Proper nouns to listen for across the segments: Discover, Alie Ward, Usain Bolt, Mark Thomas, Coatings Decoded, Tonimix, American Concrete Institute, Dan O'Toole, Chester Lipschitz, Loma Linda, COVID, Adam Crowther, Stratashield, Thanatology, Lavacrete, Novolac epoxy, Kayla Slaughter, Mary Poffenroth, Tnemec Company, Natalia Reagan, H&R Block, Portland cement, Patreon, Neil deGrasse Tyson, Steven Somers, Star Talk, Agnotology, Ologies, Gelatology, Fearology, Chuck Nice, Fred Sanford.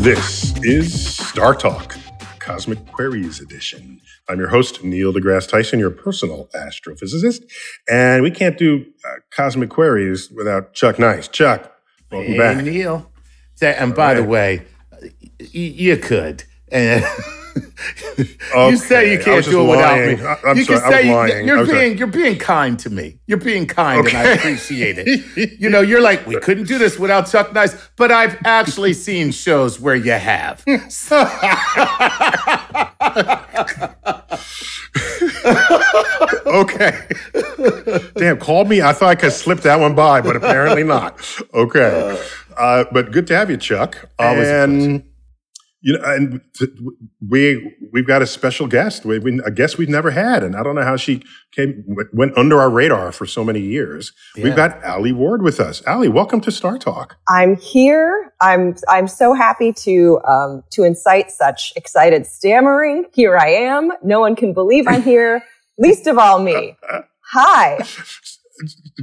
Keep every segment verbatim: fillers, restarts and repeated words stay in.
This is Star Talk, Cosmic Queries Edition. I'm your host, Neil deGrasse Tyson, your personal astrophysicist, and we can't do uh, Cosmic Queries without Chuck Nice. Chuck, welcome hey, back. Neil. That, and All by right. the way, y- you could. And okay. You say you can't do it lying. without me. I'm you sorry, can say I was lying. You're, being, you're being kind to me. You're being kind, okay. And I appreciate it. You know, you're like, we couldn't do this without Chuck Nice, but I've actually seen shows where you have. So- Okay. Damn, called me. I thought I could slip that one by, but apparently not. Okay. Uh, but good to have you, Chuck. Always and- a pleasure. You know, and we we've got a special guest. We, we a guest we've never had, and I don't know how she came went under our radar for so many years. Yeah. We've got Alie Ward with us. Alie, welcome to Star Talk. I'm here. I'm I'm so happy to um, to incite such excited stammering. Here I am. No one can believe I'm here. Least of all me. Hi.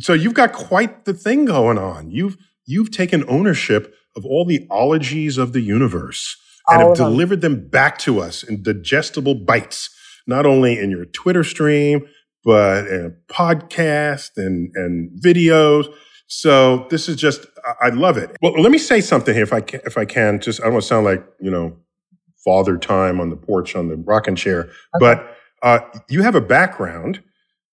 So you've got quite the thing going on. You've you've taken ownership of all the ologies of the universe. And have delivered them back to us in digestible bites, not only in your Twitter stream, but in a podcast and, and videos. So this is just, I love it. Well, let me say something here if I can, if I can. Just, I don't want to sound like, you know, father time on the porch on the rocking chair, okay. but uh, you have a background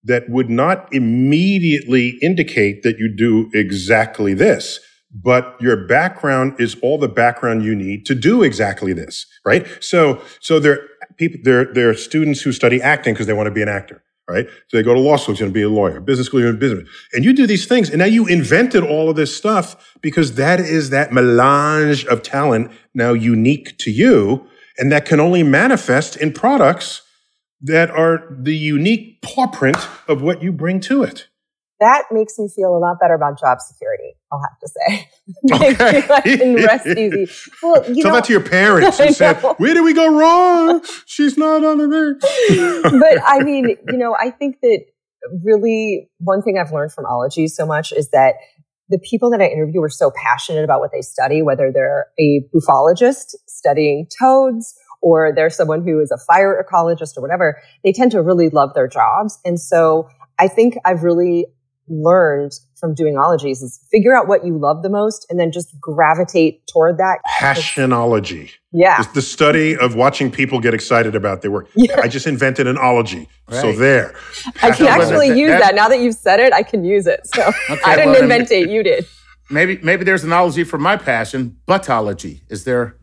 that would not immediately indicate that you do exactly this. But your background is all the background you need to do exactly this, right? So, so there, people, there, there are students who study acting because they want to be an actor, right? So they go to law school, you're going to be a lawyer. Business school, you're going to be a business. And you do these things, and now you invented all of this stuff because that is that melange of talent now unique to you, and that can only manifest in products that are the unique paw print of what you bring to it. That makes me feel a lot better about job security, I'll have to say. Okay. I can rest easy. Well, you Tell know, that to your parents who said, where did we go wrong? She's not on the there. But I mean, you know, I think that really one thing I've learned from Ologies so much is that the people that I interview are so passionate about what they study, whether they're a bufologist studying toads or they're someone who is a fire ecologist or whatever, they tend to really love their jobs. And so I think I've really learned from doing Ologies is figure out what you love the most and then just gravitate toward that. Passionology. Yeah. It's the study of watching people get excited about their work. Yeah. I just invented an ology. Right. So there. I can actually use that, that. Now that you've said it, I can use it. So okay, I didn't well, invent it. You did. Maybe maybe there's an ology for my passion, buttology. Is there?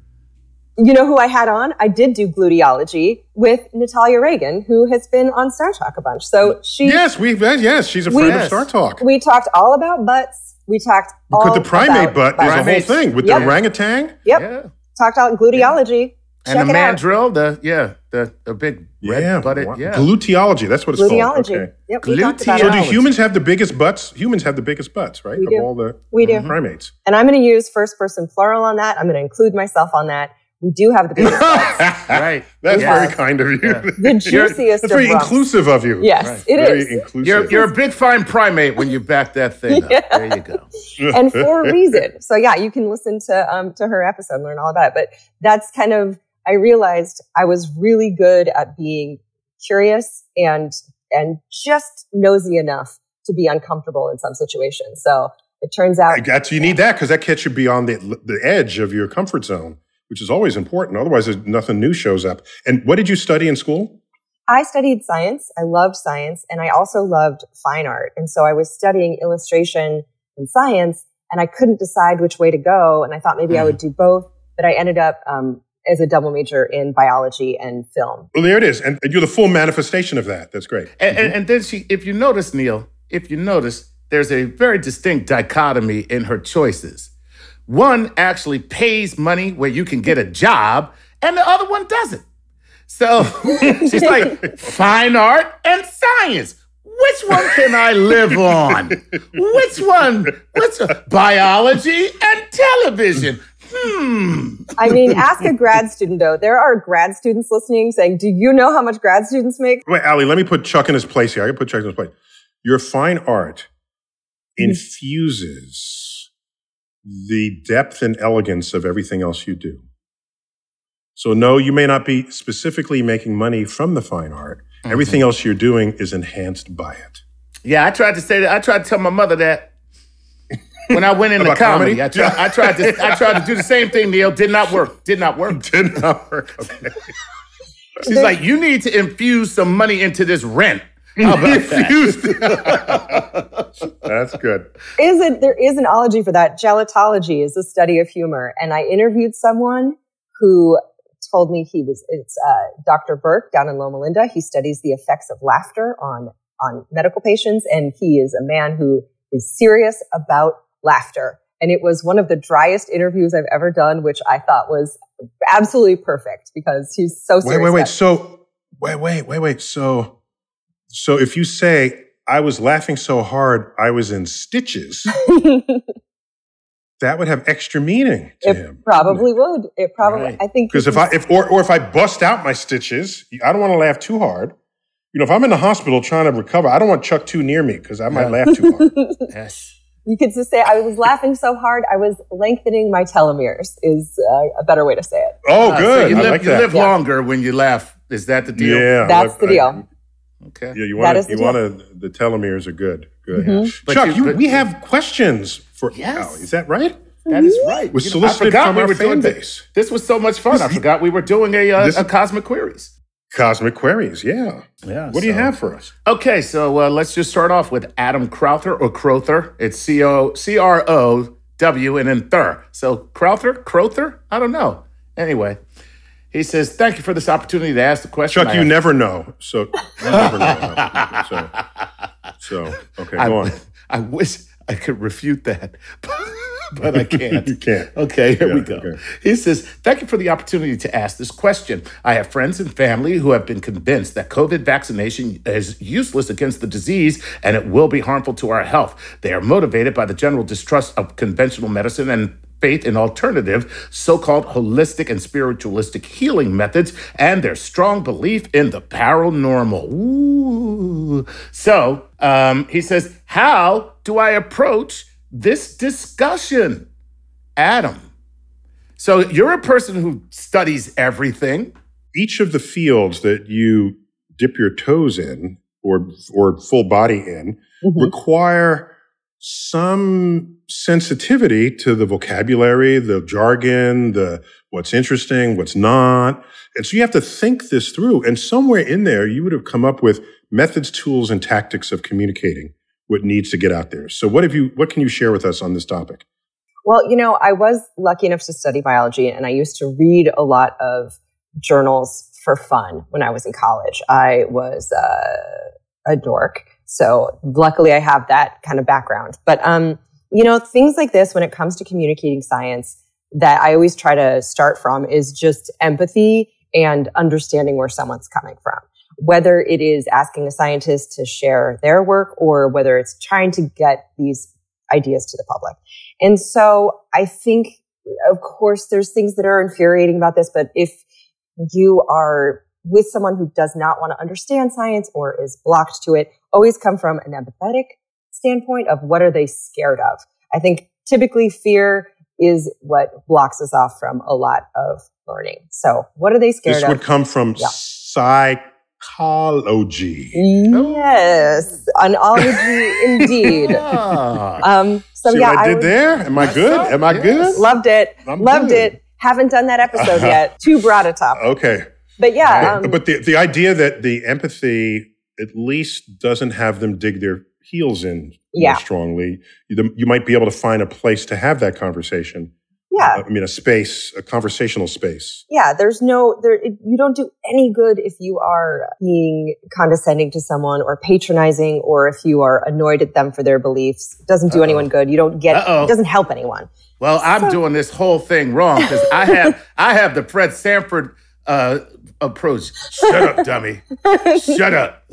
You know who I had on? I did do gluteology with Natalia Reagan, who has been on Star Talk a bunch. So she yes, we yes, she's a friend we, of Star Talk. We talked all about butts. We talked all about because the primate about butt primates. Is a whole thing with yep. the orangutan. Yep, yeah. Talked out gluteology. Yeah. And the mandrill, the yeah, the, the big red yeah. butted, yeah. Gluteology, that's what it's Gluteology. called. Okay. Yep, Gluteology. So do humans have the biggest butts? Humans have the biggest butts, right? We do. Of all the we do. primates. And I'm going to use first person plural on that. I'm going to include myself on that. We do have the biggest butts. Right. That's yes. very kind of you. Yeah. The juiciest That's very of inclusive of you. Yes, right. it very is. Inclusive. You're, you're a big fine primate when you back that thing yeah. up. There you go. And for a reason. So yeah, you can listen to um, to her episode and learn all about it. But that's kind of, I realized I was really good at being curious and and just nosy enough to be uncomfortable in some situations. So it turns out- That's, you need that because that gets you beyond the, the edge of your comfort zone, which is always important. Otherwise, nothing new shows up. And what did you study in school? I studied science. I loved science. And I also loved fine art. And so I was studying illustration and science, and I couldn't decide which way to go. And I thought maybe mm. I would do both. But I ended up um, as a double major in biology and film. Well, there it is. And you're the full manifestation of that. That's great. And, mm-hmm. and, and then she, if you notice, Neil, if you notice, there's a very distinct dichotomy in her choices. One actually pays money where you can get a job, and the other one doesn't. So she's like, fine art and science. Which one can I live on? Which one? Which one? Biology and television. Hmm. I mean, ask a grad student, though. There are grad students listening saying, do you know how much grad students make? Wait, Alie, let me put Chuck in his place here. I can put Chuck in his place. Your fine art infuses the depth and elegance of everything else you do. So no, you may not be specifically making money from the fine art. Mm-hmm. Everything else you're doing is enhanced by it. Yeah, I tried to say that. I tried to tell my mother that when I went into comedy. comedy. I, tried, I, tried to, I tried to do the same thing, Neil. Did not work. Did not work. Did not work. Okay. She's like, you need to infuse some money into this rent. How about that? That's good. Is it, there is an ology for that. Gelatology is the study of humor. And I interviewed someone who told me he was, it's uh, Doctor Burke down in Loma Linda. He studies the effects of laughter on, on medical patients. And he is a man who is serious about laughter. And it was one of the driest interviews I've ever done, which I thought was absolutely perfect because he's so serious. Wait, wait, wait. So, wait, wait, wait, wait. So... So if you say, I was laughing so hard, I was in stitches, that would have extra meaning to it him. Probably it? would. It probably, right. I think. Because if I, if, or, or if I bust out my stitches, I don't want to laugh too hard. You know, if I'm in the hospital trying to recover, I don't want Chuck too near me because I might yeah. laugh too hard. Yes. You could just say, I was laughing so hard, I was lengthening my telomeres is uh, a better way to say it. Oh, good. Uh, so you I live, like you that. live yeah. longer when you laugh. Is that the deal? Yeah. That's I, the deal. I, Okay. Yeah, you want to, you want to, the telomeres are good. Good. Mm-hmm. Chuck, you, you, we have questions for yes. Alie. Is that right? That is right. We're solicited from we our fan base. This. this was so much fun. I forgot we were doing a, uh, this, a Cosmic Queries. Cosmic Queries, yeah. yeah what so. do you have for us? Okay, so uh, let's just start off with Adam Crowther or Crowther. It's C O C R O W and then Ther. So Crowther, Crowther? I don't know. Anyway. He says, thank you for this opportunity to ask the question. Chuck, you never know. So, you never know. So, so okay, I, go on. I wish I could refute that, but I can't. You can't. Okay, here yeah, we go. Okay. He says, thank you for the opportunity to ask this question. I have friends and family who have been convinced that COVID vaccination is useless against the disease and it will be harmful to our health. They are motivated by the general distrust of conventional medicine and faith in alternative, so-called holistic and spiritualistic healing methods, and their strong belief in the paranormal. Ooh. So um, he says, how do I approach this discussion, Adam? So you're a person who studies everything. Each of the fields that you dip your toes in or, or full body in mm-hmm. require some sensitivity to the vocabulary, the jargon, the what's interesting, what's not. And so you have to think this through. And somewhere in there, you would have come up with methods, tools, and tactics of communicating what needs to get out there. So what have you? What can you share with us on this topic? Well, you know, I was lucky enough to study biology, and I used to read a lot of journals for fun when I was in college. I was uh, a dork. So luckily I have that kind of background. But, um, you know, things like this, when it comes to communicating science, that I always try to start from is just empathy and understanding where someone's coming from. Whether it is asking a scientist to share their work or whether it's trying to get these ideas to the public. And so I think, of course, there's things that are infuriating about this, but if you are with someone who does not want to understand science or is blocked to it, always come from an empathetic standpoint of what are they scared of. I think typically fear is what blocks us off from a lot of learning. So what are they scared of? This would come from yeah. psychology. Yes, oh. An ology indeed. Yeah. Um, so See yeah, what I did I would, there? Am I good? Am I yes. good? Loved it. I'm Loved good. it. Haven't done that episode yet. Too broad a topic. Okay. But yeah. But, um, but the, the idea that the empathy at least doesn't have them dig their heels in yeah. more strongly, you, you might be able to find a place to have that conversation. Yeah. I mean, a space, a conversational space. Yeah, there's no, there. It, you don't do any good if you are being condescending to someone or patronizing or if you are annoyed at them for their beliefs. It doesn't do Uh-oh. anyone good. You don't get, Uh-oh. it doesn't help anyone. Well, I'm so, doing this whole thing wrong because I have I have the Fred Sanford uh, approach. Shut up, dummy. Shut up.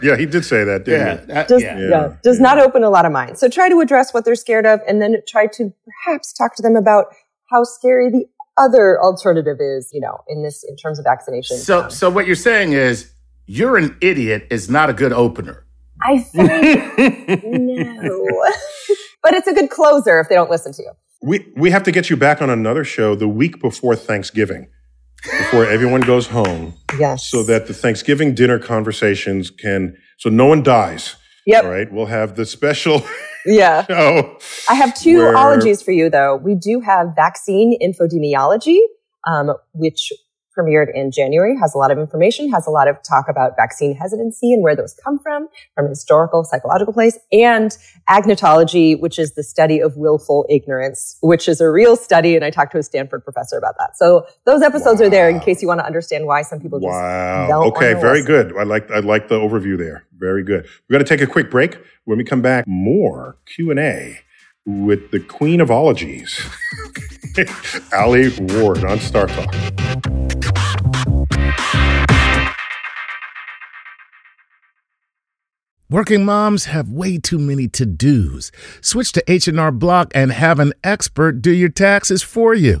Yeah, he did say that, didn't yeah. he? That, Does, yeah. Yeah. yeah. Does not open a lot of minds. So try to address what they're scared of and then try to perhaps talk to them about how scary the other alternative is, you know, in this in terms of vaccination. So, um, so what you're saying is you're an idiot is not a good opener. I think no. But it's a good closer if they don't listen to you. We we have to get you back on another show the week before Thanksgiving, before everyone goes home. Yes. So that the Thanksgiving dinner conversations can, so no one dies. Yep. All right. We'll have the special yeah. show. I have two where... ologies for you, though. We do have vaccine infodemiology, um, which premiered in January, has a lot of information, has a lot of talk about vaccine hesitancy and where those come from, from a historical, psychological place, and agnotology, which is the study of willful ignorance, which is a real study, and I talked to a Stanford professor about that. So those episodes wow. are there in case you want to understand why some people just wow. don't want to listen. Okay, very good. I like, I like the overview there. Very good. We're going to take a quick break. When we come back, more Q and A with the Queen of Ologies, Alie Ward on Star Talk. Working moms have way too many to-dos. Switch to H and R Block and have an expert do your taxes for you.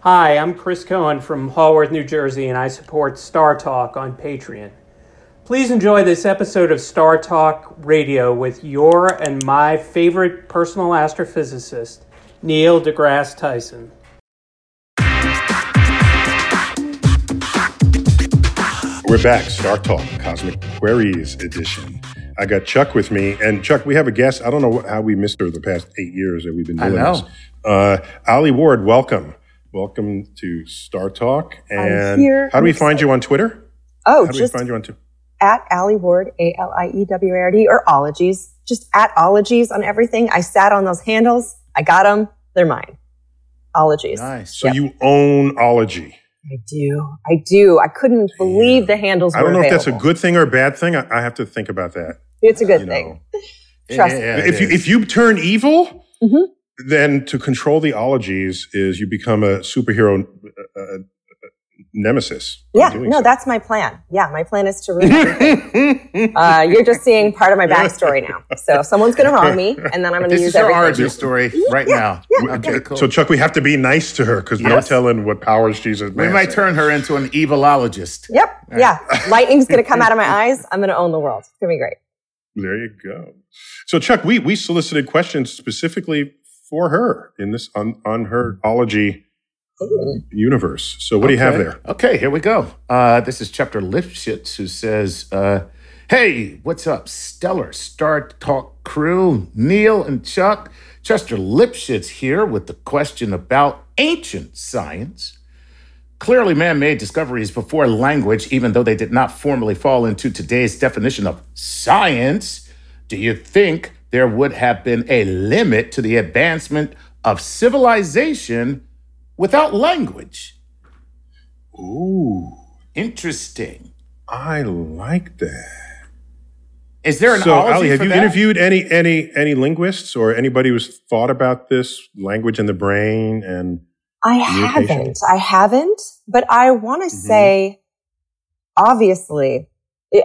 Hi, I'm Chris Cohen from Haworth, New Jersey, and I support Star Talk on Patreon. Please enjoy this episode of Star Talk Radio with your and my favorite personal astrophysicist, Neil deGrasse Tyson. We're back, Star Talk, Cosmic Queries edition. I got Chuck with me, and Chuck, we have a guest. I don't know how we missed her the past eight years that we've been doing I know. this. Uh, Alie Ward, welcome. Welcome to Star Talk. And how do we find you on Twitter? Oh, how do just we find you on Twitter? At Alie Ward, A L I E W A R D, or Ologies. Just at Ologies on everything. I sat on those handles. I got them. They're mine. Ologies. Nice. So yep. You own Ology. I do. I do. I couldn't believe yeah. the handles were I don't know available. If that's a good thing or a bad thing. I, I have to think about that. It's a good you thing. Know. Trust it, me. Yeah, if, you, if you turn evil... Mm-hmm. Then to control the Ologies is you become a superhero uh, uh, nemesis. Yeah, no, so. That's my plan. Yeah, my plan is to ruin everything. uh, you're just seeing part of my backstory now. So someone's going to wrong me, and then I'm going to use everything. This is your origin story right yeah, now. Yeah, okay, cool. So, Chuck, we have to be nice to her because yes. we're telling what powers she's advancing. We might turn her into an evilologist. Yep, right. yeah. Lightning's going to come out of my eyes. I'm going to own the world. It's going to be great. There you go. So, Chuck, we, we solicited questions specifically for her in this on, on her Ology universe. So what okay. do you have there? Okay, here we go. Uh, this is Chester Lipschitz, who says, uh, hey, what's up, stellar Star Talk crew, Neil and Chuck? Chester Lipschitz here with the question about ancient science. Clearly, man-made discoveries before language, even though they did not formally fall into today's definition of science, do you think there would have been a limit to the advancement of civilization without language? Ooh. Interesting. I like that. Is there an so, Ology Alie, have for you that? interviewed any any any linguists or anybody who's thought about this language in the brain and I haven't. I haven't. But I want to mm-hmm. say, obviously...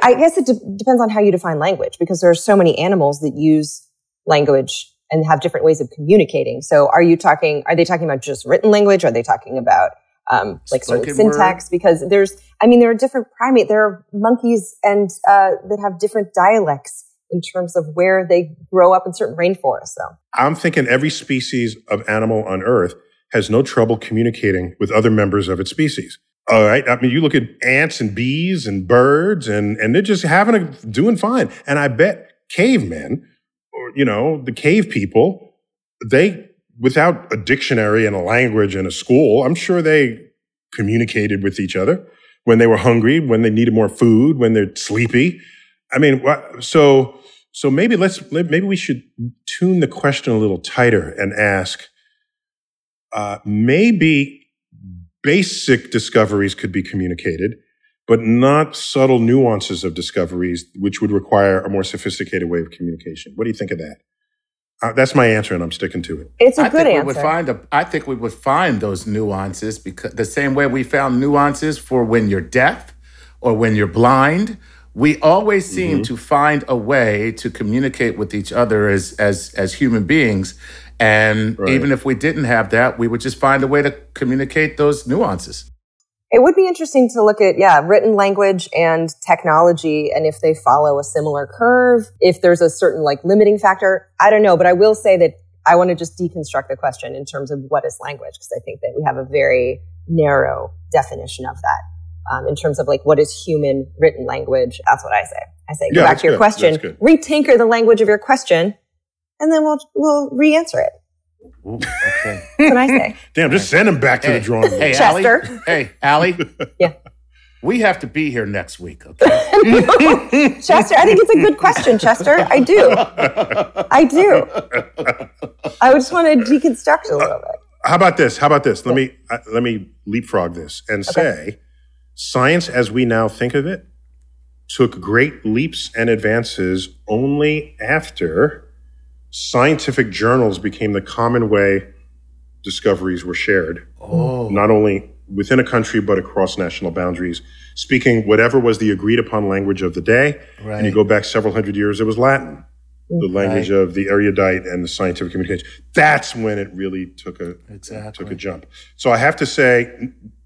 I guess it de- depends on how you define language, because there are so many animals that use language and have different ways of communicating. So are you talking, are they talking about just written language? Are they talking about um, like sort of syntax? Word. Because there's, I mean, there are different primate, there are monkeys and uh, that have different dialects in terms of where they grow up in certain rainforests. So I'm thinking every species of animal on Earth has no trouble communicating with other members of its species. All right. I mean, you look at ants and bees and birds, and, and they're just having a doing fine. And I bet cavemen, or you know, the cave people, they without a dictionary and a language and a school, I'm sure they communicated with each other when they were hungry, when they needed more food, when they're sleepy. I mean, so so maybe let's maybe we should tune the question a little tighter and ask, uh, maybe. Basic discoveries could be communicated, but not subtle nuances of discoveries, which would require a more sophisticated way of communication. What do you think of that? Uh, that's my answer, and I'm sticking to it. It's a I good think answer. We would find a, I think we would find those nuances because the same way we found nuances for when you're deaf or when you're blind, we always seem mm-hmm. to find a way to communicate with each other as as as human beings. And right. even if we didn't have that, we would just find a way to communicate those nuances. It would be interesting to look at, yeah, written language and technology, and if they follow a similar curve, if there's a certain like limiting factor. I don't know, but I will say that I want to just deconstruct the question in terms of what is language, because I think that we have a very narrow definition of that. um, in terms of like what is human written language. That's what I say. I say, go yeah, back to your good. question, retinker the language of your question, and then we'll we'll re-answer it. Ooh, okay. That's what I say. Damn, just send him back to hey, the drawing board. Hey, Chester. Alie, hey, Alie. Yeah. We have to be here next week, okay? No, Chester, I think it's a good question, Chester. I do. I do. I just want to deconstruct it a little bit. Uh, how about this? How about this? Let yeah. me uh, let me leapfrog this and okay. say science as we now think of it took great leaps and advances only after scientific journals became the common way discoveries were shared. Oh. Not only within a country, but across national boundaries, speaking whatever was the agreed upon language of the day. Right. And you go back several hundred years, it was Latin, the language right. of the erudite and the scientific communication. That's when it really took a exactly. took a jump. So I have to say,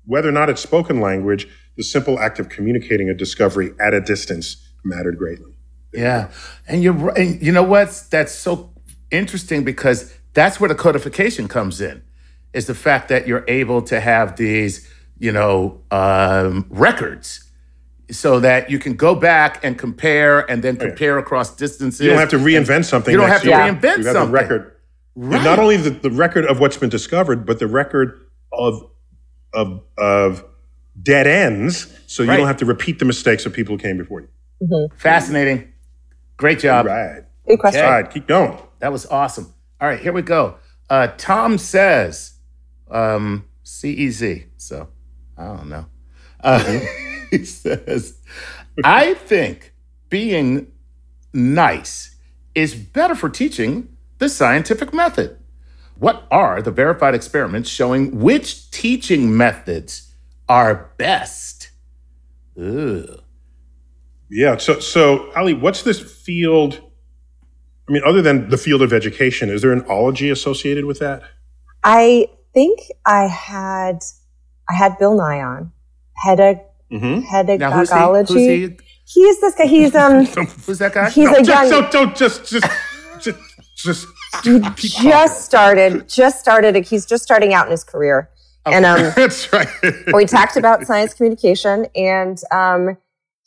whether or not it's spoken language, the simple act of communicating a discovery at a distance mattered greatly. Yeah. And you're, and you know what? That's so interesting because that's where the codification comes in. Is the fact that you're able to have these, you know, um, records so that you can go back and compare and then compare oh, yeah. across distances. You don't have to reinvent something. You don't have to year. reinvent you something. You have the record. Right. Not only the, the record of what's been discovered, but the record of of, of dead ends, so you right. don't have to repeat the mistakes of people who came before you. Mm-hmm. Fascinating. Great job. All right. Good question. Okay. All right, keep going. That was awesome. All right, here we go. Uh, Tom says... Um, C E Z, so I don't know. Uh, he says, I think being nice is better for teaching the scientific method. What are the verified experiments showing which teaching methods are best? Ooh. Yeah, so, so Alie, what's this field? I mean, other than the field of education, is there an ology associated with that? I... I think I had I had Bill Nye on, head of mm-hmm. pedagogology. Who's he? Who's he? He is this guy. He's um. Who's that guy? He's no, a just, young. Don't, don't just just just just. He just talking. started. Just started. He's just starting out in his career, okay. and um. That's right. We talked about science communication, and um,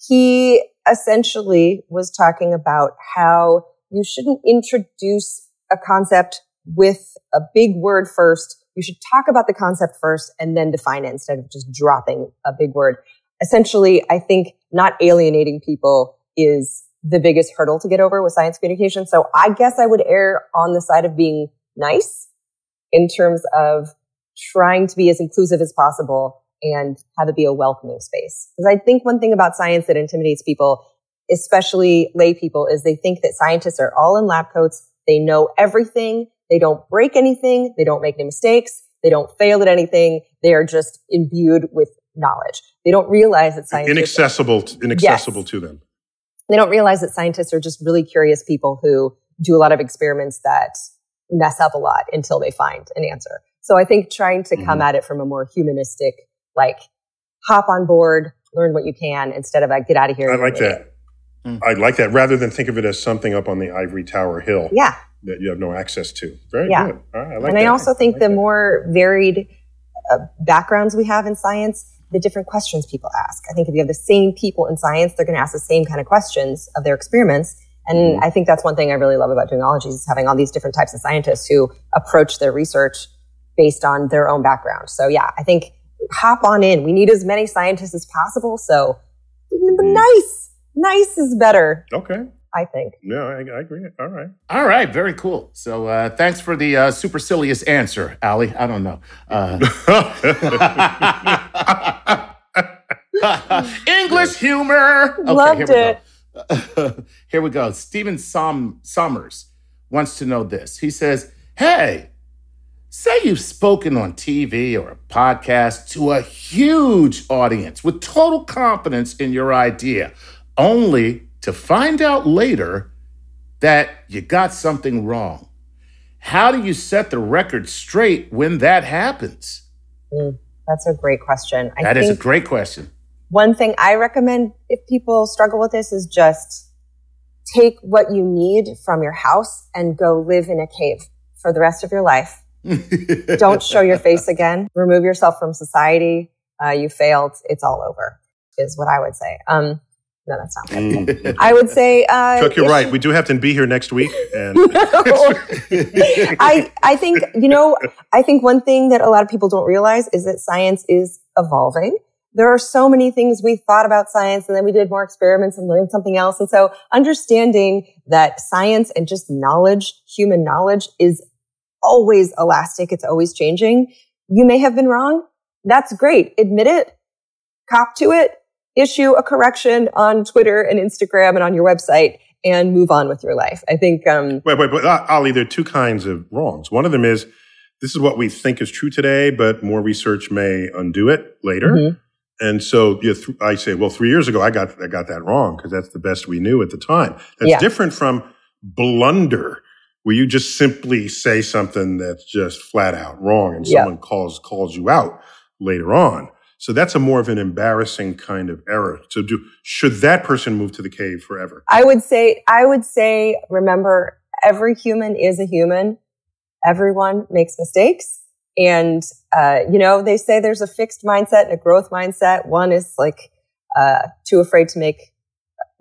he essentially was talking about how you shouldn't introduce a concept with a big word first. You should talk about the concept first and then define it instead of just dropping a big word. Essentially, I think not alienating people is the biggest hurdle to get over with science communication. So I guess I would err on the side of being nice in terms of trying to be as inclusive as possible and have it be a welcoming space. Because I think one thing about science that intimidates people, especially lay people, is they think that scientists are all in lab coats. They know everything. They don't break anything. They don't make any mistakes. They don't fail at anything. They are just imbued with knowledge. They don't realize that scientists... Inaccessible, inaccessible yes. to them. They don't realize that scientists are just really curious people who do a lot of experiments that mess up a lot until they find an answer. So I think trying to come mm-hmm. at it from a more humanistic, like, hop on board, learn what you can, instead of, like, get out of here. I like that. Mm-hmm. I like that, rather than think of it as something up on the ivory tower hill. Yeah. That you have no access to. Very yeah. good. All right, I like and that. I also think I like the that. more varied uh, backgrounds we have in science, the different questions people ask. I think if you have the same people in science, they're going to ask the same kind of questions of their experiments. And mm-hmm. I think that's one thing I really love about doing ologies is having all these different types of scientists who approach their research based on their own background. So yeah, I think hop on in. We need as many scientists as possible. So mm-hmm. nice, nice is better. Okay. I think. No, I, I agree. All right. All right. Very cool. So uh, thanks for the uh, supercilious answer, Alie. I don't know. Uh, English humor. Okay, Loved here it. We go. Here we go. Steven Som- Somers wants to know this. He says, hey, say you've spoken on T V or a podcast to a huge audience with total confidence in your idea, only to find out later that you got something wrong. How do you set the record straight when that happens? Mm, that's a great question. I that think is a great question. One thing I recommend if people struggle with this is just take what you need from your house and go live in a cave for the rest of your life. Don't show your face again. Remove yourself from society. uh, you failed, it's all over, is what I would say. Um, no, that's not right. I would say... Uh, Chuck, you're right. We do have to be here next week. And I, I think, you know, I think one thing that a lot of people don't realize is that science is evolving. There are so many things we thought about science, and then we did more experiments and learned something else. And so understanding that science and just knowledge, human knowledge, is always elastic. It's always changing. You may have been wrong. That's great. Admit it. Cop to it. Issue a correction on Twitter and Instagram and on your website and move on with your life. I think... Um, wait, wait, but Alie, there are two kinds of wrongs. One of them is, this is what we think is true today, but more research may undo it later. Mm-hmm. And so you know, th- I say, well, three years ago, I got I got that wrong because that's the best we knew at the time. That's yeah. different from blunder, where you just simply say something that's just flat out wrong and yeah. someone calls calls you out later on. So that's a more of an embarrassing kind of error. So do should that person move to the cave forever? I would say, I would say, remember, every human is a human. Everyone makes mistakes. And, uh, you know, they say there's a fixed mindset and a growth mindset. One is like uh, too afraid to make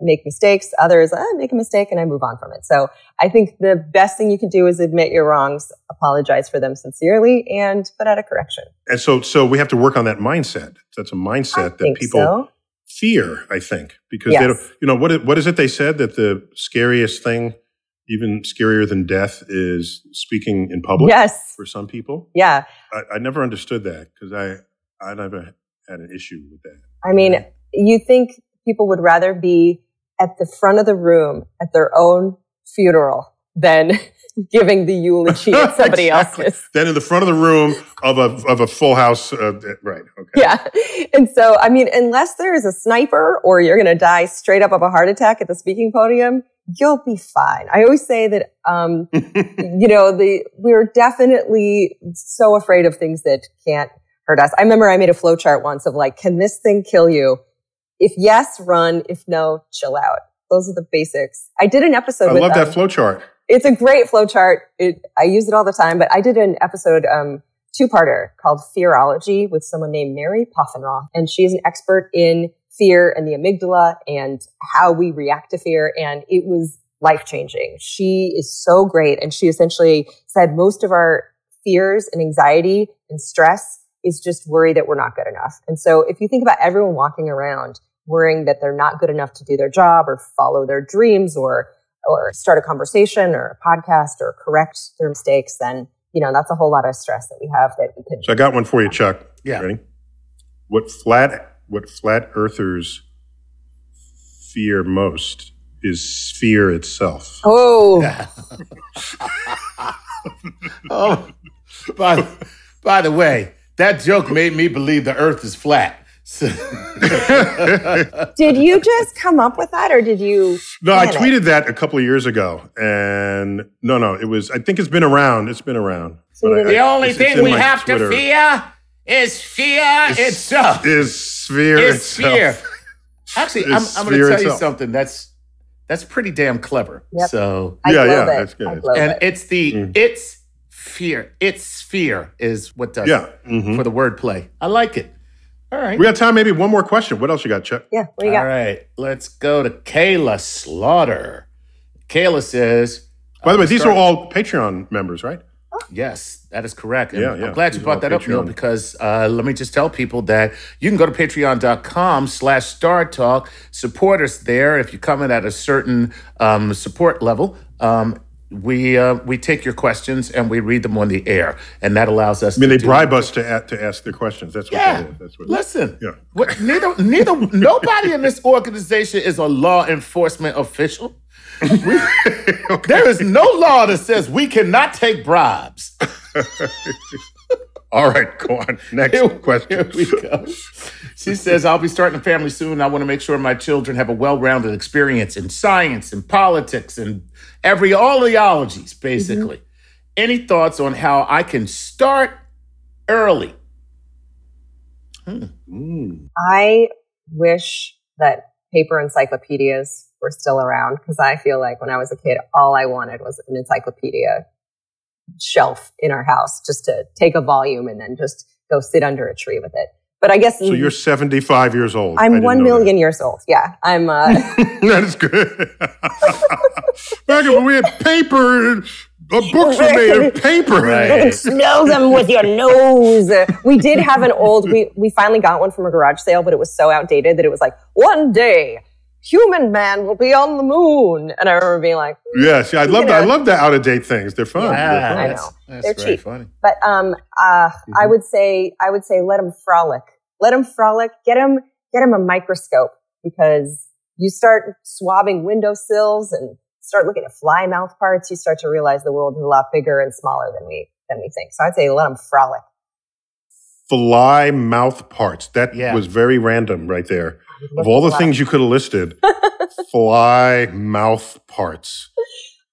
make mistakes. Other is, I ah, make a mistake and I move on from it. So I think the best thing you can do is admit your wrongs, apologize for them sincerely, and put out a correction. And so so we have to work on that mindset. That's a mindset I that people so. fear, I think. Because, yes. they don't, you know, what what is it they said that the scariest thing, even scarier than death, is speaking in public. Yes. For some people. Yeah. I, I never understood that because I, I never had an issue with that. I mean, yeah. you think people would rather be at the front of the room at their own funeral than giving the eulogy at somebody exactly. else's. Than in the front of the room of a of a full house. Uh, right. Okay. Yeah. And so, I mean, unless there is a sniper or you're going to die straight up of a heart attack at the speaking podium, you'll be fine. I always say that, um, you know, the we're definitely so afraid of things that can't hurt us. I remember I made a flow chart once of like, can this thing kill you? If yes, run. If no, chill out. Those are the basics. I did an episode I with I love um, that flow chart. It's a great flow chart. It, I use it all the time, but I did an episode, um, two-parter called Fearology with someone named Mary Poffenroth, and she's an expert in fear and the amygdala and how we react to fear. And it was life-changing. She is so great. And she essentially said most of our fears and anxiety and stress is just worry that we're not good enough. And so if you think about everyone walking around worrying that they're not good enough to do their job or follow their dreams or or start a conversation or a podcast or correct their mistakes, then you know that's a whole lot of stress that we have that we could. So I got one for you, Chuck. Yeah. Ready? What flat... What flat earthers fear most is fear itself. Oh. oh. By, by the way, that joke made me believe the earth is flat. Did you just come up with that or did you? No, I tweeted it? that a couple of years ago. And no, no, it was, I think it's been around. It's been around. So but the I, only I, it's, thing it's we have Twitter. to fear is fear is, itself. Is fear is itself. Fear. Actually, I'm, I'm going to tell itself. you something that's that's pretty damn clever. Yep. So I yeah, love yeah, it. that's good. I love and it. it's the mm. it's fear. It's fear is what does yeah. it mm-hmm. for the wordplay. I like it. All right, we got time. Maybe one more question. What else you got, Chuck? Yeah, what you got? All right, let's go to Kayla Slaughter. Kayla says. By the way, these start- are all Patreon members, right? Yes, that is correct. And yeah, yeah. I'm glad you brought that up, Neil, because uh, let me just tell people that you can go to patreon.com slash Star Talk, support us there. If you come in at a certain um, support level, um, we uh, we take your questions and we read them on the air. And that allows us to I mean, to they bribe us to, at, to ask their questions. That's what yeah. that is. That's what Listen, yeah. what, neither, neither nobody in this organization is a law enforcement official. We, okay. There is no law that says we cannot take bribes. All right, go on. Next here, question. Here we go. She says, I'll be starting a family soon. I want to make sure my children have a well-rounded experience in science and politics and every all the ologies, basically. Mm-hmm. Any thoughts on how I can start early? Hmm. Mm. I wish that paper encyclopedias were still around because I feel like when I was a kid, all I wanted was an encyclopedia shelf in our house just to take a volume and then just go sit under a tree with it. But I guess... So you're seventy-five years old. I'm one million that. years old. Yeah, I'm... Uh... That is good. Back when we had paper, and books were made of paper. Right. Smell them with your nose. We did have an old... We, we finally got one from a garage sale, but it was so outdated that it was like, one day... human man will be on the moon. And I remember being like... Yes, yeah, I love that. I love the out-of-date things. They're fun. Yeah, They're fun. I know. That's, that's They're cheap. Funny. But um, uh, mm-hmm. I would say, I would say let them frolic. Let them frolic. Get them, get them a microscope, because you start swabbing windowsills and start looking at fly mouth parts, you start to realize the world is a lot bigger and smaller than we, than we think. So I'd say let them frolic. Fly mouth parts. That yeah. was very random right there. Of all the fly. things you could have listed, fly mouth parts.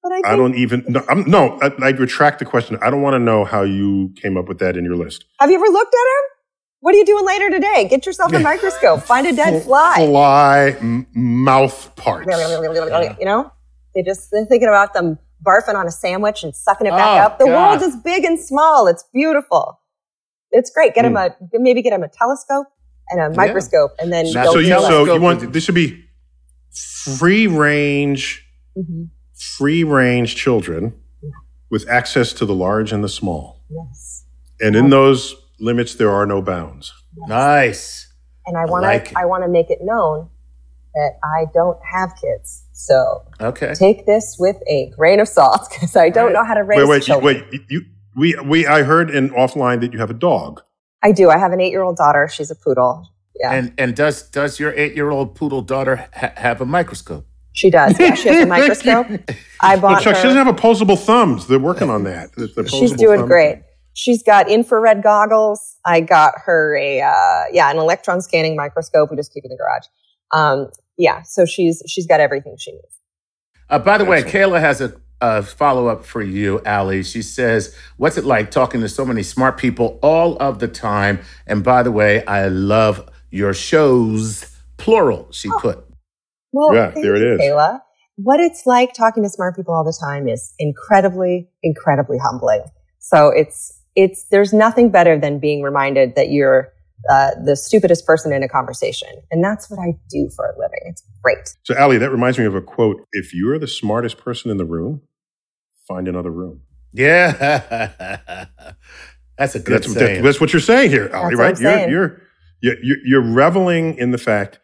But I, think- I don't even, no, I'm, no I, I retract the question. I don't want to know how you came up with that in your list. Have you ever looked at him? What are you doing later today? Get yourself a microscope. Find a dead fly. Fly m- mouth parts. Yeah. You know, they just, they're thinking about them barfing on a sandwich and sucking it back oh, up. The God. world is big and small. It's beautiful. It's great. Get mm. him a, maybe get him a telescope. And a microscope, yeah. and then so, so you so you want this should be free range, mm-hmm. free range children yeah. with access to the large and the small. Yes, and in those limits there are no bounds. Yes. Nice. And I want to I, like I want to make it known that I don't have kids, so okay. take this with a grain of salt because I don't right. know how to raise wait, wait, children. Wait, wait, you we we I heard in offline that you have a dog. I do. I have an eight-year-old daughter. She's a poodle. Yeah. And and does does your eight-year-old poodle daughter ha- have a microscope? She does. Yeah, she has a microscope. I bought well, Chuck, her. She doesn't have opposable thumbs. They're working on that. She's doing thumb. great. She's got infrared goggles. I got her a uh, yeah an electron scanning microscope. We just keep it in the garage. Um, yeah. So she's she's got everything she needs. Uh, by the Excellent. way, Kayla has a. Uh, follow-up for you, Alie. She says, what's it like talking to so many smart people all of the time? And by the way, I love your shows, plural, she oh. put. Well, yeah, there it is. Kayla. What it's like talking to smart people all the time is incredibly, incredibly humbling. So it's, it's there's nothing better than being reminded that you're uh, the stupidest person in a conversation. And that's what I do for a living. It's great. So Alie, that reminds me of a quote. If you're the smartest person in the room, find another room. Yeah. That's a good that's, saying. That, that's what you're saying here, Alie, right? You're, you're, you're, you're reveling in the fact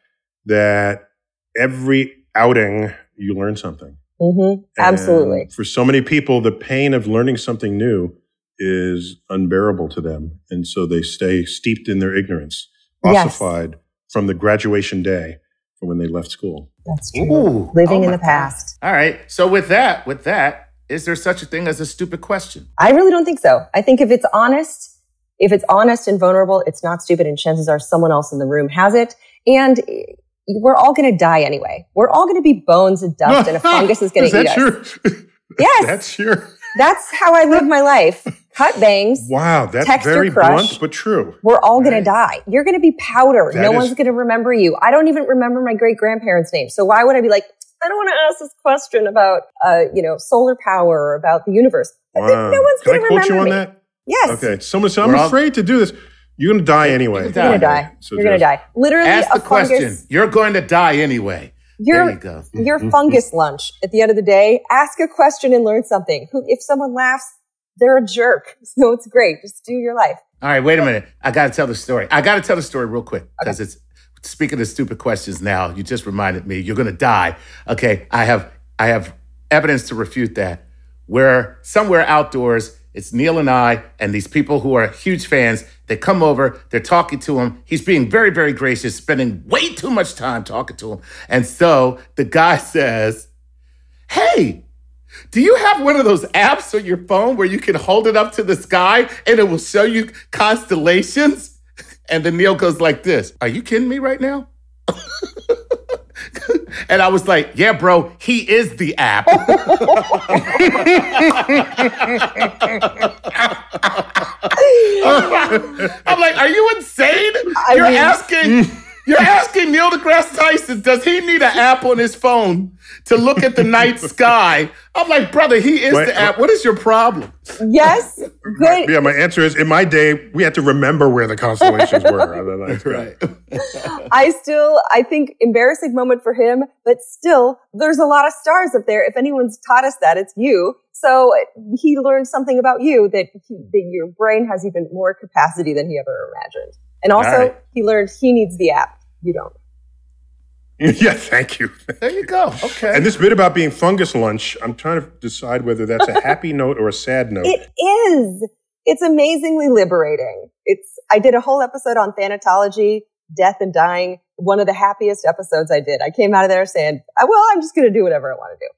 that every outing, you learn something. Mm-hmm. Absolutely. For so many people, the pain of learning something new is unbearable to them. And so they stay steeped in their ignorance, ossified yes. from the graduation day from when they left school. That's true. Ooh, Living oh in the past. God. All right. So with that, with that, is there such a thing as a stupid question? I really don't think so. I think if it's honest, if it's honest and vulnerable, it's not stupid, and chances are someone else in the room has it. And we're all going to die anyway. We're all going to be bones and dust, and a fungus is going to eat your, us. Yes. That's your... That's how I live my life. Cut bangs. Wow, that's texture very crush. Blunt, but true. We're all all going to die. You're going to be powder. That no is... one's going to remember you. I don't even remember my great-grandparents' name. So why would I be like... I don't want to ask this question about, uh, you know, solar power or about the universe. Wow. No one's going to remember me. Can I quote you on that? Yes. Okay. Someone said, I'm all... afraid to do this. You're going to die anyway. You're going to die. So You're going to die. Literally ask the fungus. question. You're going to die anyway. Your, there you go. Your fungus lunch at the end of the day, ask a question and learn something. If someone laughs, they're a jerk. So it's great. Just do your life. All right. Wait a minute. I got to tell the story. I got to tell the story real quick because okay. it's... Speaking of stupid questions now, you just reminded me, you're going to die. Okay, I have I have evidence to refute that. We're somewhere outdoors, it's Neil and I and these people who are huge fans. They come over, they're talking to him. He's being very, very gracious, spending way too much time talking to him. And so the guy says, hey, do you have one of those apps on your phone where you can hold it up to the sky and it will show you constellations? And then Neil goes like this, are you kidding me right now? And I was like, yeah, bro, he is the app. I'm like, are you insane? I You're mean, asking You're asking Neil deGrasse Tyson, does he need an app on his phone to look at the night sky? I'm like, brother, he is my, the app. What is your problem? Yes. Good. Yeah, my answer is, in my day, we had to remember where the constellations were on the night sky. Right. I still, I think, embarrassing moment for him, but still, there's a lot of stars up there. If anyone's taught us that, it's you. So he learned something about you, that, he, that your brain has even more capacity than he ever imagined. And also, right. he learned he needs the app. You don't. Yeah, thank you. Thank there you go. Okay. And this bit about being fungus lunch, I'm trying to decide whether that's a happy note or a sad note. It is. It's amazingly liberating. It's. I did a whole episode on thanatology, death and dying. One of the happiest episodes I did. I came out of there saying, well, I'm just going to do whatever I want to do.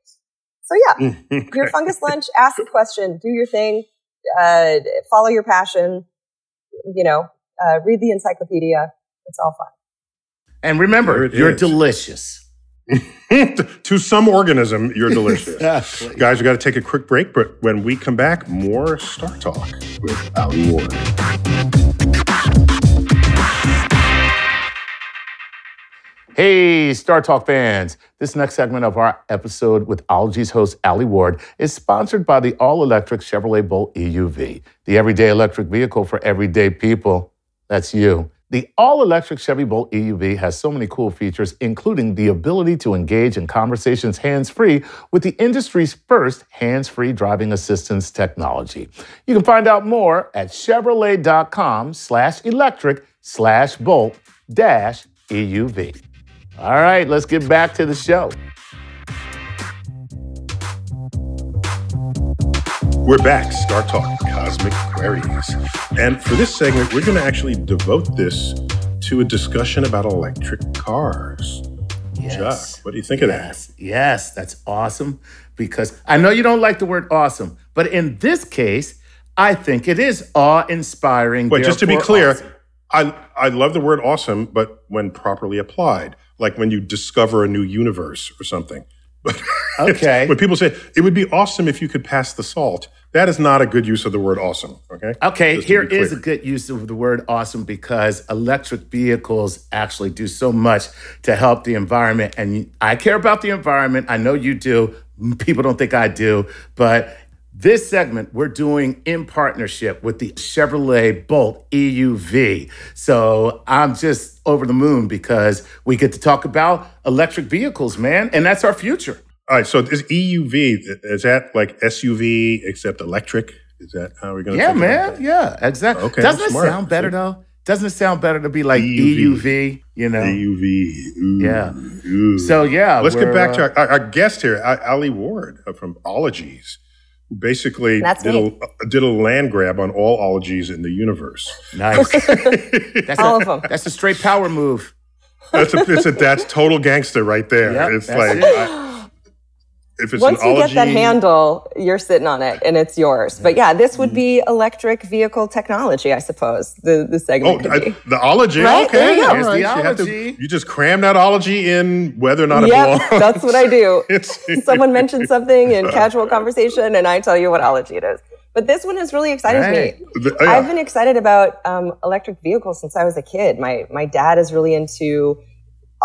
So yeah, okay. Your fungus lunch, ask a question, do your thing, uh, follow your passion, you know. Uh, read the encyclopedia. It's all fun. And remember, you're is. delicious. To some organism, you're delicious. Exactly. Guys, we got to take a quick break, but when we come back, more Star Talk with Alie Ward. Hey, Star Talk fans. This next segment of our episode with Ologies host Alie Ward is sponsored by the all-electric Chevrolet Bolt E U V, the everyday electric vehicle for everyday people. That's you. The all-electric Chevy Bolt E U V has so many cool features, including the ability to engage in conversations hands-free with the industry's first hands-free driving assistance technology. You can find out more at chevrolet.com slash electric slash bolt dash EUV. All right, let's get back to the show. We're back, Star Talk, Cosmic Queries. And for this segment, we're going to actually devote this to a discussion about electric cars. Yes. Chuck, what do you think of yes. that? Yes, that's awesome. Because I know you don't like the word awesome, but in this case, I think it is awe-inspiring. But just to be clear, awesome. I I love the word awesome, but when properly applied, like when you discover a new universe or something. But okay. When people say, it would be awesome if you could pass the salt, that is not a good use of the word awesome, okay? Okay, here is a good use of the word awesome, because electric vehicles actually do so much to help the environment. And I care about the environment. I know you do. People don't think I do. But this segment we're doing in partnership with the Chevrolet Bolt E U V. So I'm just over the moon because we get to talk about electric vehicles, man. And that's our future. All right. So this E U V, is that like S U V except electric? Is that how we're going to yeah, man. Yeah, exactly. Okay, Doesn't it smart. sound better though? Doesn't it sound better to be like E U V, E U V you know? E U V. Ooh, yeah. Ooh. So yeah. Let's get back to our, our guest here, Alie Ward from Ologies. Basically did a, did a land grab on all ologies in the universe. Nice. That's all a, of them. That's a straight power move. That's a, it's a, that's total gangster right there. Yep, it's like it. I, if it's once an you ology, get that handle, you're sitting on it and it's yours. But yeah, this would be electric vehicle technology, I suppose. The the segment. Oh, could I, be. the ology. Right? Okay, there you go. Here's right. the ology. You, have to, you just cram that ology in, whether or not yep, it belongs. That's what I do. Someone mentioned something in casual conversation, and I tell you what ology it is. But this one is really exciting right. to me. The, yeah. I've been excited about um, electric vehicles since I was a kid. My my dad is really into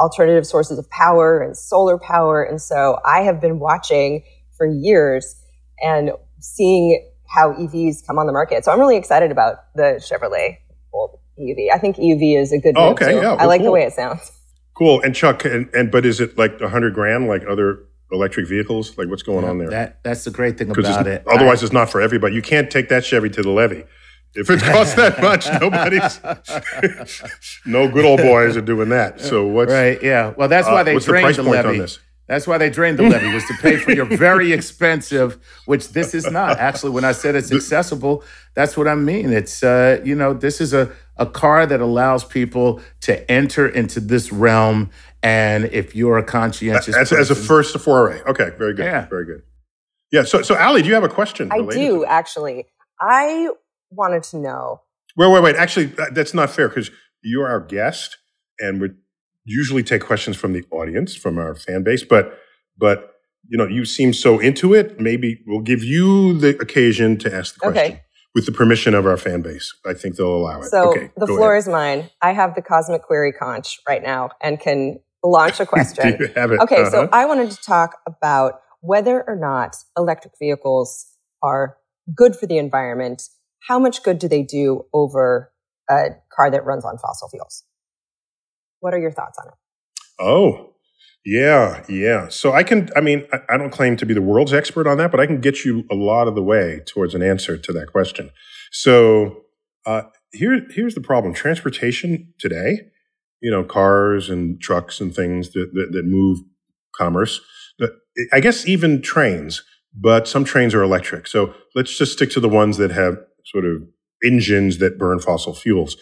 alternative sources of power and solar power. And so I have been watching for years and seeing how E Vs come on the market. So I'm really excited about the Chevrolet Bolt E U V. I think E U V is a good oh, okay, yeah, well, I like cool. the way it sounds. Cool. And Chuck, and, and but is it like one hundred grand like other electric vehicles? Like what's going yeah, on there? That, that's the great thing about it. Otherwise I, it's not for everybody. You can't take that Chevy to the levee. If it costs that much, nobody's no good old boys are doing that. So what's right? Yeah. Well, that's why they uh, drained the, the levy. On this? That's why they drained the levy was to pay for your very expensive, which this is not. Actually, when I said it's accessible, that's what I mean. It's uh, you know, this is a a car that allows people to enter into this realm. And if you're a conscientious as, person, as a first foray, okay, very good, yeah. very good. Yeah. So so Alie, do you have a question? I do actually. I. wanted to know. Wait, wait, wait. Actually, that's not fair because you're our guest and we usually take questions from the audience, from our fan base, but but you know, you seem so into it, maybe we'll give you the occasion to ask the question. Okay. with the permission of our fan base. I think they'll allow it. So okay, the floor ahead. Is mine. I have the Cosmic Query Conch right now and can launch a question. Do you have it? Okay, uh-huh. So I wanted to talk about whether or not electric vehicles are good for the environment. How much good do they do over a car that runs on fossil fuels? What are your thoughts on it? Oh, yeah, yeah. So I can, I mean, I, I don't claim to be the world's expert on that, but I can get you a lot of the way towards an answer to that question. So uh, here, here's the problem. Transportation today, you know, cars and trucks and things that, that, that move commerce, but I guess even trains, but some trains are electric. So let's just stick to the ones that have sort of engines that burn fossil fuels.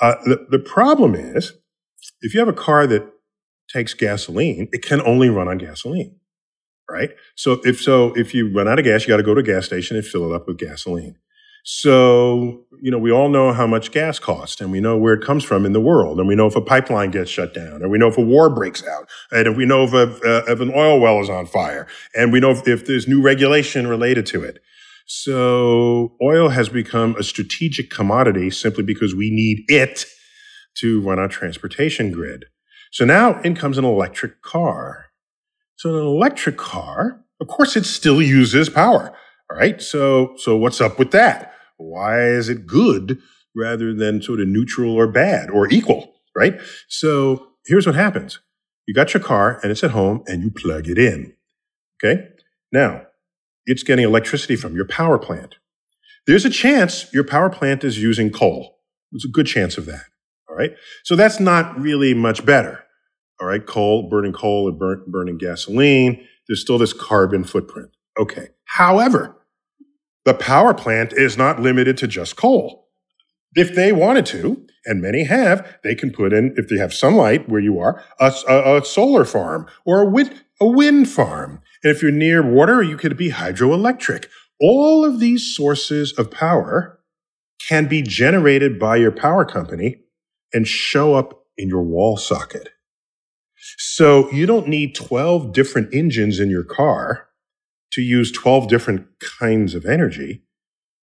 Uh, the, the problem is, if you have a car that takes gasoline, it can only run on gasoline, right? So if so, if you run out of gas, you got to go to a gas station and fill it up with gasoline. So, you know, we all know how much gas costs, and we know where it comes from in the world, and we know if a pipeline gets shut down, and we know if a war breaks out, and if we know if, a, uh, if an oil well is on fire, and we know if, if there's new regulation related to it. So oil has become a strategic commodity simply because we need it to run our transportation grid. So now in comes an electric car. So an electric car, of course, it still uses power. All right. So, so what's up with that? Why is it good rather than sort of neutral or bad or equal? Right. So here's what happens. You got your car and it's at home and you plug it in. Okay. Now it's getting electricity from your power plant. There's a chance your power plant is using coal. There's a good chance of that. All right. So that's not really much better. All right. Coal, burning coal and burn, burning gasoline. There's still this carbon footprint. Okay. However, the power plant is not limited to just coal. If they wanted to, and many have, they can put in, if they have sunlight where you are, a, a, a solar farm or a wind, a wind farm. And if you're near water, you could be hydroelectric. All of these sources of power can be generated by your power company and show up in your wall socket. So you don't need twelve different engines in your car to use twelve different kinds of energy.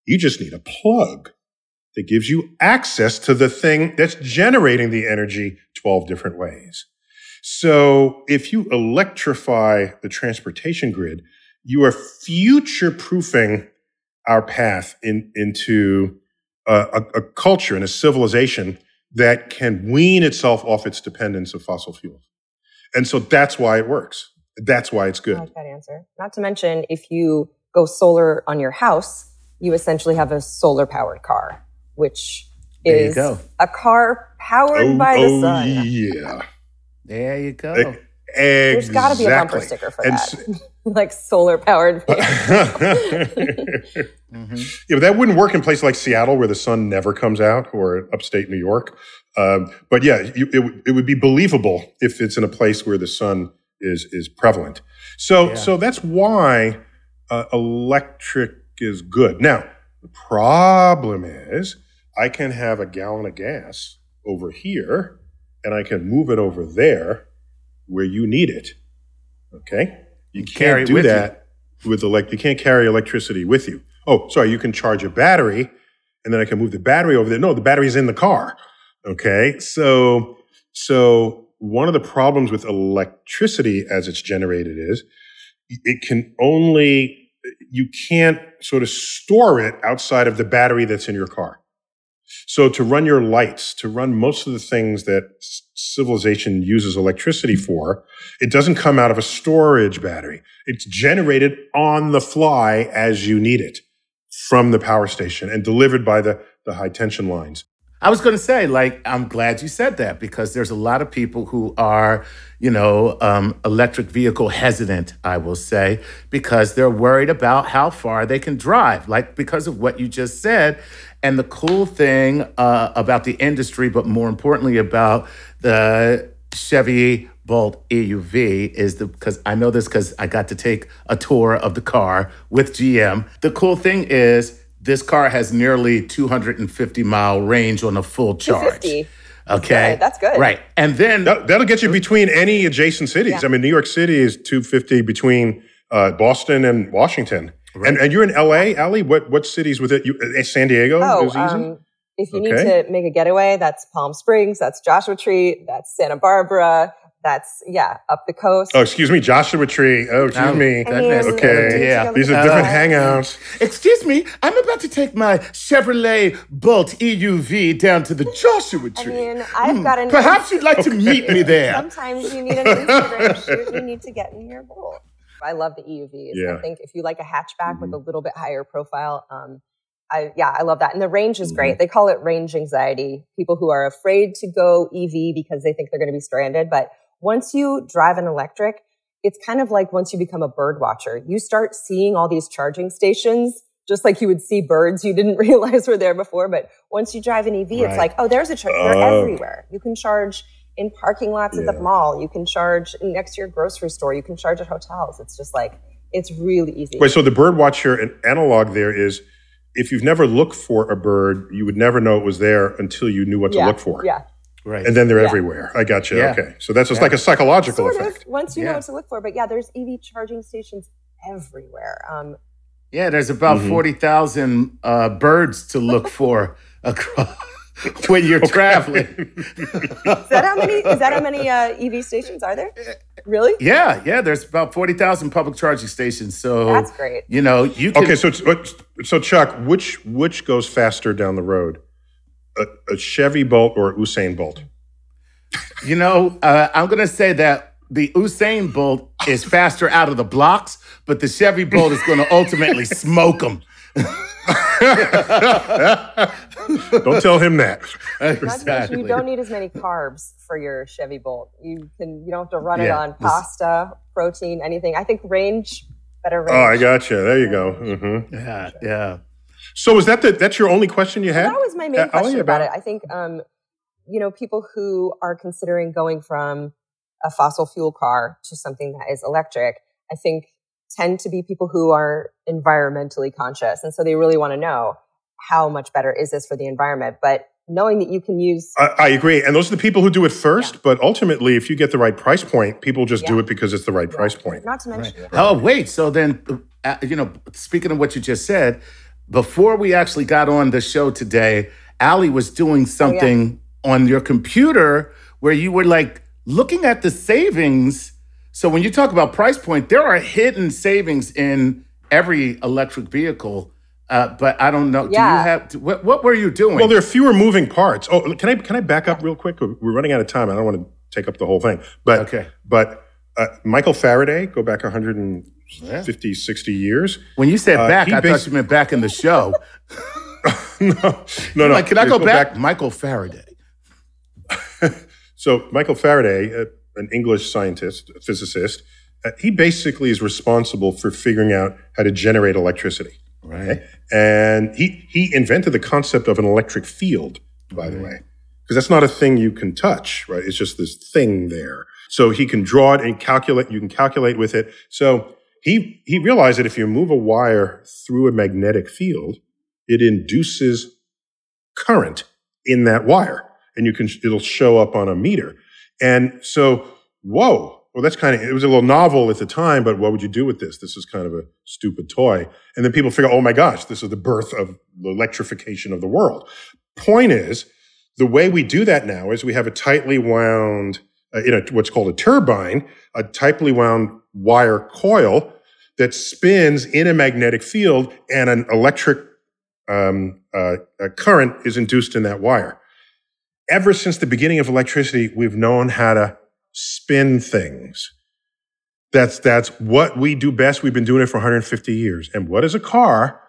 You just need a plug that gives you access to the thing that's generating the energy twelve different ways. So if you electrify the transportation grid, you are future-proofing our path in, into a, a, a culture and a civilization that can wean itself off its dependence of fossil fuels. And so that's why it works. That's why it's good. I like that answer. Not to mention, if you go solar on your house, you essentially have a solar-powered car, which is a car powered oh, by the oh, sun. Oh, yeah. There you go. E- exactly. There's got to be a bumper sticker for and that. So- like solar-powered vehicle. mm-hmm. Yeah, but that wouldn't work in places like Seattle where the sun never comes out, or upstate New York. Um, but yeah, you, it, it would be believable if it's in a place where the sun is is prevalent. So, yeah. so that's why uh, electric is good. Now, the problem is I can have a gallon of gas over here and I can move it over there where you need it, okay? You can't do that with elect. You can't carry electricity with you. Oh, sorry. You can charge a battery, and then I can move the battery over there. No, the battery's in the car. Okay, so so one of the problems with electricity as it's generated is it can only you can't sort of store it outside of the battery that's in your car. So to run your lights, to run most of the things that civilization uses electricity for, it doesn't come out of a storage battery. It's generated on the fly as you need it from the power station and delivered by the, the high tension lines. I was going to say, like, I'm glad you said that because there's a lot of people who are, you know, um, electric vehicle hesitant, I will say, because they're worried about how far they can drive, like because of what you just said. And the cool thing uh, about the industry, but more importantly about the Chevy Bolt E U V is the, because I know this because I got to take a tour of the car with G M. The cool thing is this car has nearly two hundred fifty mile range on a full charge. two hundred fifty Okay. Good. That's good. Right. And then that, that'll get you between any adjacent cities. Yeah. I mean, New York City is two hundred fifty between uh, Boston and Washington. Right. And, and you're in L A, Alie? What what cities with it? You, uh, San Diego oh, is easy? Um, if you okay. need to make a getaway, that's Palm Springs, that's Joshua Tree, that's Santa Barbara, that's, yeah, up the coast. Oh, excuse me, Joshua Tree. Oh, excuse oh, me. I mean, okay. Yeah. These are different uh, hangouts. Excuse me, I'm about to take my Chevrolet Bolt E U V down to the Joshua Tree. I mean, I've mm, got an... Perhaps you'd like okay. to meet me there. Sometimes you need an Instagram shoot. You need to get in your Bolt. I love the E U Vs. Yeah. I think if you like a hatchback mm-hmm. with a little bit higher profile, um, I, yeah, I love that. And the range is great. Mm-hmm. They call it range anxiety. People who are afraid to go E V because they think they're going to be stranded. But once you drive an electric, it's kind of like once you become a bird watcher. You start seeing all these charging stations, just like you would see birds you didn't realize were there before. But once you drive an E V, right. it's like, oh, there's a charge. Uh, They're everywhere. You can charge in parking lots yeah. at the mall. You can charge next to your grocery store. You can charge at hotels. It's just like, it's really easy. Wait, so the bird watcher and analog there is, if you've never looked for a bird, you would never know it was there until you knew what yeah. to look for. Yeah. Right. And then they're yeah. everywhere. I got you. Yeah. Okay. So that's just yeah. like a psychological sort effect. Of, once you yeah. know what to look for. But yeah, there's E V charging stations everywhere. Um, yeah, there's about mm-hmm. forty thousand uh, birds to look for across when you're okay. traveling. Is that how many, is that how many uh, E V stations are there? Really? Yeah. Yeah. There's about forty thousand public charging stations. So that's great. You know, you can. Okay. So, so Chuck, which, which goes faster down the road? A, a Chevy Bolt or a Usain Bolt? You know, uh, I'm going to say that the Usain Bolt is faster out of the blocks, but the Chevy Bolt is going to ultimately smoke them. Don't tell him that. Exactly. You don't need as many carbs for your Chevy Bolt. You can. You don't have to run yeah, it on pasta, protein, anything. I think range, better range. Oh, I gotcha. There you go. Mm-hmm. Yeah, yeah. So is that the, that's your only question you had? That was my main uh, question about it. I think, um, you know, people who are considering going from a fossil fuel car to something that is electric, I think tend to be people who are environmentally conscious. And so they really want to know how much better is this for the environment? But knowing that you can use... I, I agree. And those are the people who do it first. Yeah. But ultimately, if you get the right price point, people just yeah. do it because it's the right yeah. price point. Not to mention... Right. Right. Oh, wait. So then, uh, you know, speaking of what you just said... Before we actually got on the show today, Alie was doing something oh, yeah. on your computer where you were like looking at the savings. So when you talk about price point, there are hidden savings in every electric vehicle. Uh, but I don't know. Yeah. Do you have to, what, what were you doing? Well, there are fewer moving parts. Oh, can I can I back up real quick? We're running out of time. I don't want to take up the whole thing. But okay. but uh, Michael Faraday, go back one hundred and Yeah. fifty, sixty years. When you said back, uh, I bas- thought you meant back in the show. no, no, no. Like, can I go, go back? back? Michael Faraday. So Michael Faraday, uh, an English scientist, physicist, uh, he basically is responsible for figuring out how to generate electricity. Right. Okay? And he, he invented the concept of an electric field, by right. the way, because that's not a thing you can touch, right? It's just this thing there. So he can draw it and calculate. You can calculate with it. So... He he realized that if you move a wire through a magnetic field, it induces current in that wire, and you can it'll show up on a meter. And so, whoa, well, that's kind of it was a little novel at the time, but what would you do with this? This is kind of a stupid toy. And then people figure, oh my gosh, this is the birth of the electrification of the world. Point is, the way we do that now is we have a tightly wound, uh, in a, what's called a turbine, a tightly wound. wire coil that spins in a magnetic field, and an electric um, uh, current is induced in that wire. Ever since the beginning of electricity, we've known how to spin things. That's that's what we do best. We've been doing it for one hundred fifty years. And what is a car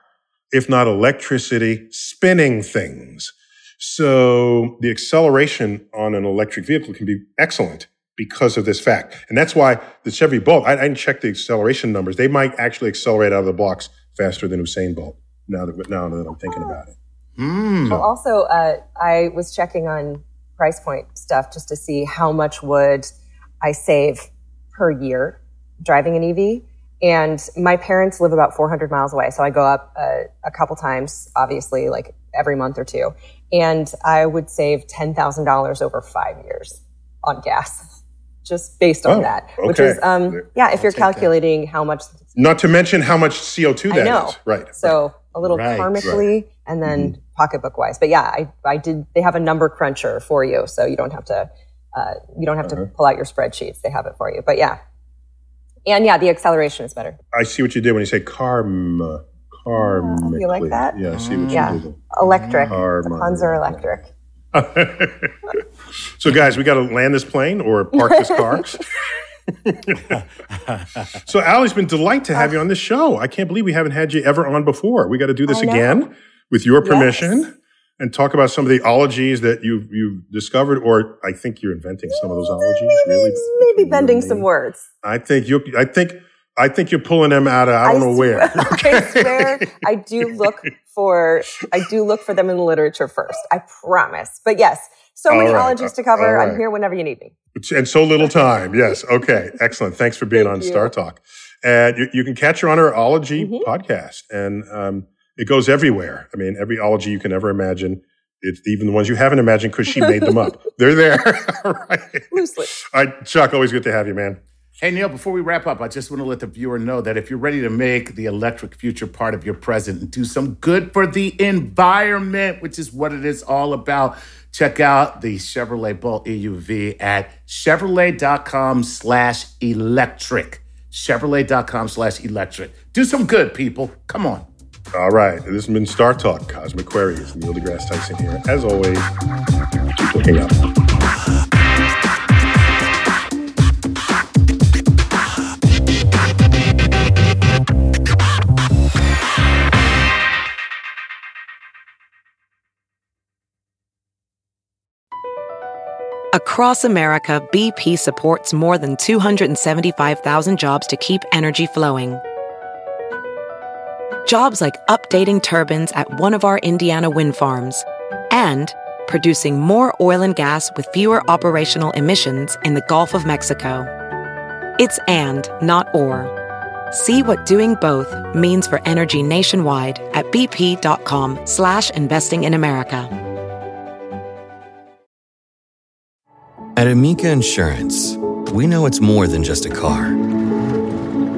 if not electricity spinning things? So the acceleration on an electric vehicle can be excellent because of this fact. And that's why the Chevy Bolt, I, I didn't check the acceleration numbers. They might actually accelerate out of the blocks faster than Usain Bolt, now that, now that I'm thinking about it. Mm. So also, uh, I was checking on price point stuff just to see how much would I save per year driving an E V. And my parents live about four hundred miles away, so I go up uh, a couple times, obviously, like every month or two. And I would save ten thousand dollars over five years on gas. just based on oh, that, okay. which is, um, yeah, if I'll you're calculating that. How much. Not to mention how much C O two that I know. Is. Right. So right. a little right. karmically right. and then mm-hmm. pocketbook wise. But yeah, I, I did. They have a number cruncher for you. So you don't have to, uh, you don't have uh-huh. to pull out your spreadsheets. They have it for you. But yeah. And yeah, the acceleration is better. I see what you did when you say karma. Karmically. Uh, you like that? Yeah, I see what yeah. you did. Electric. Karma. The puns are electric. So guys, we got to land this plane or park this car. So Alie, it's been a delight to have uh, you on this show. I can't believe we haven't had you ever on before. We got to do this again with your permission yes. and talk about some of the ologies that you've, you've discovered, or I think you're inventing some of those ologies. Really, maybe bending some words. I think you. I think. I think you're pulling them out of I don't I know swear, where. Okay? I swear I do look for I do look for them in the literature first. I promise. But yes, so all many right. ologies to cover. Right. I'm here whenever you need me. And so little time. Yes. Okay. Excellent. Thanks for being Thank on you. Star Talk. And you, you can catch her on her ology mm-hmm. podcast, and um, it goes everywhere. I mean, every ology you can ever imagine. It's even the ones you haven't imagined because she made them up. They're there. All right. Loosely. All right, Chuck. Always good to have you, man. Hey, Neil, before we wrap up, I just want to let the viewer know that if you're ready to make the electric future part of your present and do some good for the environment, which is what it is all about, check out the Chevrolet Bolt E U V at chevrolet.com slash electric. Chevrolet.com slash electric. Do some good, people. Come on. All right. This has been Star Talk, Cosmic Queries. Neil deGrasse Tyson here. As always, keep looking up. Across America, B P supports more than two hundred seventy-five thousand jobs to keep energy flowing. Jobs like updating turbines at one of our Indiana wind farms and producing more oil and gas with fewer operational emissions in the Gulf of Mexico. It's and, not or. See what doing both means for energy nationwide at bp.com slash investing in America. At Amica Insurance, we know it's more than just a car.